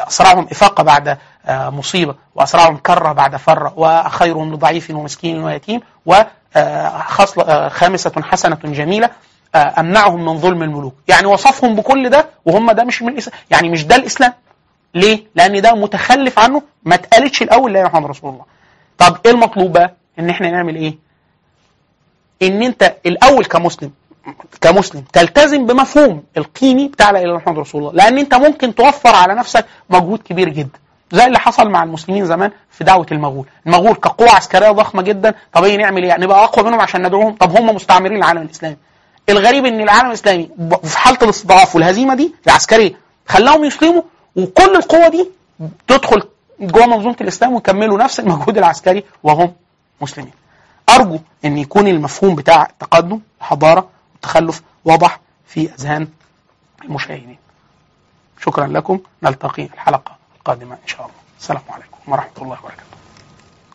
اسرعهم افاقه بعد مصيبه، واسرعهم كره بعد فره، وخيرهم لضعيف ومسكين ويتيم، وخصله خامسه حسنه جميله امنعهم من ظلم الملوك. يعني وصفهم بكل ده وهم ده مش من الاسلام، يعني مش ده الاسلام. ليه؟ لان ده متخلف عنه، ما اتقالتش الاول لا محمد رسول الله. طب ايه المطلوب بقى؟ ان احنا نعمل ايه؟ ان انت الاول كمسلم كمسلم تلتزم بمفهوم القيمي بتاع لا اله الا محمد رسول الله، لان انت ممكن توفر على نفسك مجهود كبير جدا زي اللي حصل مع المسلمين زمان في دعوه المغول. المغول كقوه عسكريه ضخمه جدا، طب ايه نعمل ايه؟ يعني بقى اقوى منهم عشان ندعوهم؟ طب هم مستعمرين العالم الاسلامي. الغريب ان العالم الاسلامي في حاله الاستضعاف والهزيمه دي العسكريه خلاهم يسلموا، وكل القوه دي تدخل جوه منظومه الاسلام ويكملوا نفس المجهود العسكري وهم مسلمين. ارجو ان يكون المفهوم بتاع التقدم الحضاره والتخلف واضح في اذهان المشاهدين. شكرا لكم، نلتقي الحلقه القادمه ان شاء الله. السلام عليكم ورحمه الله وبركاته.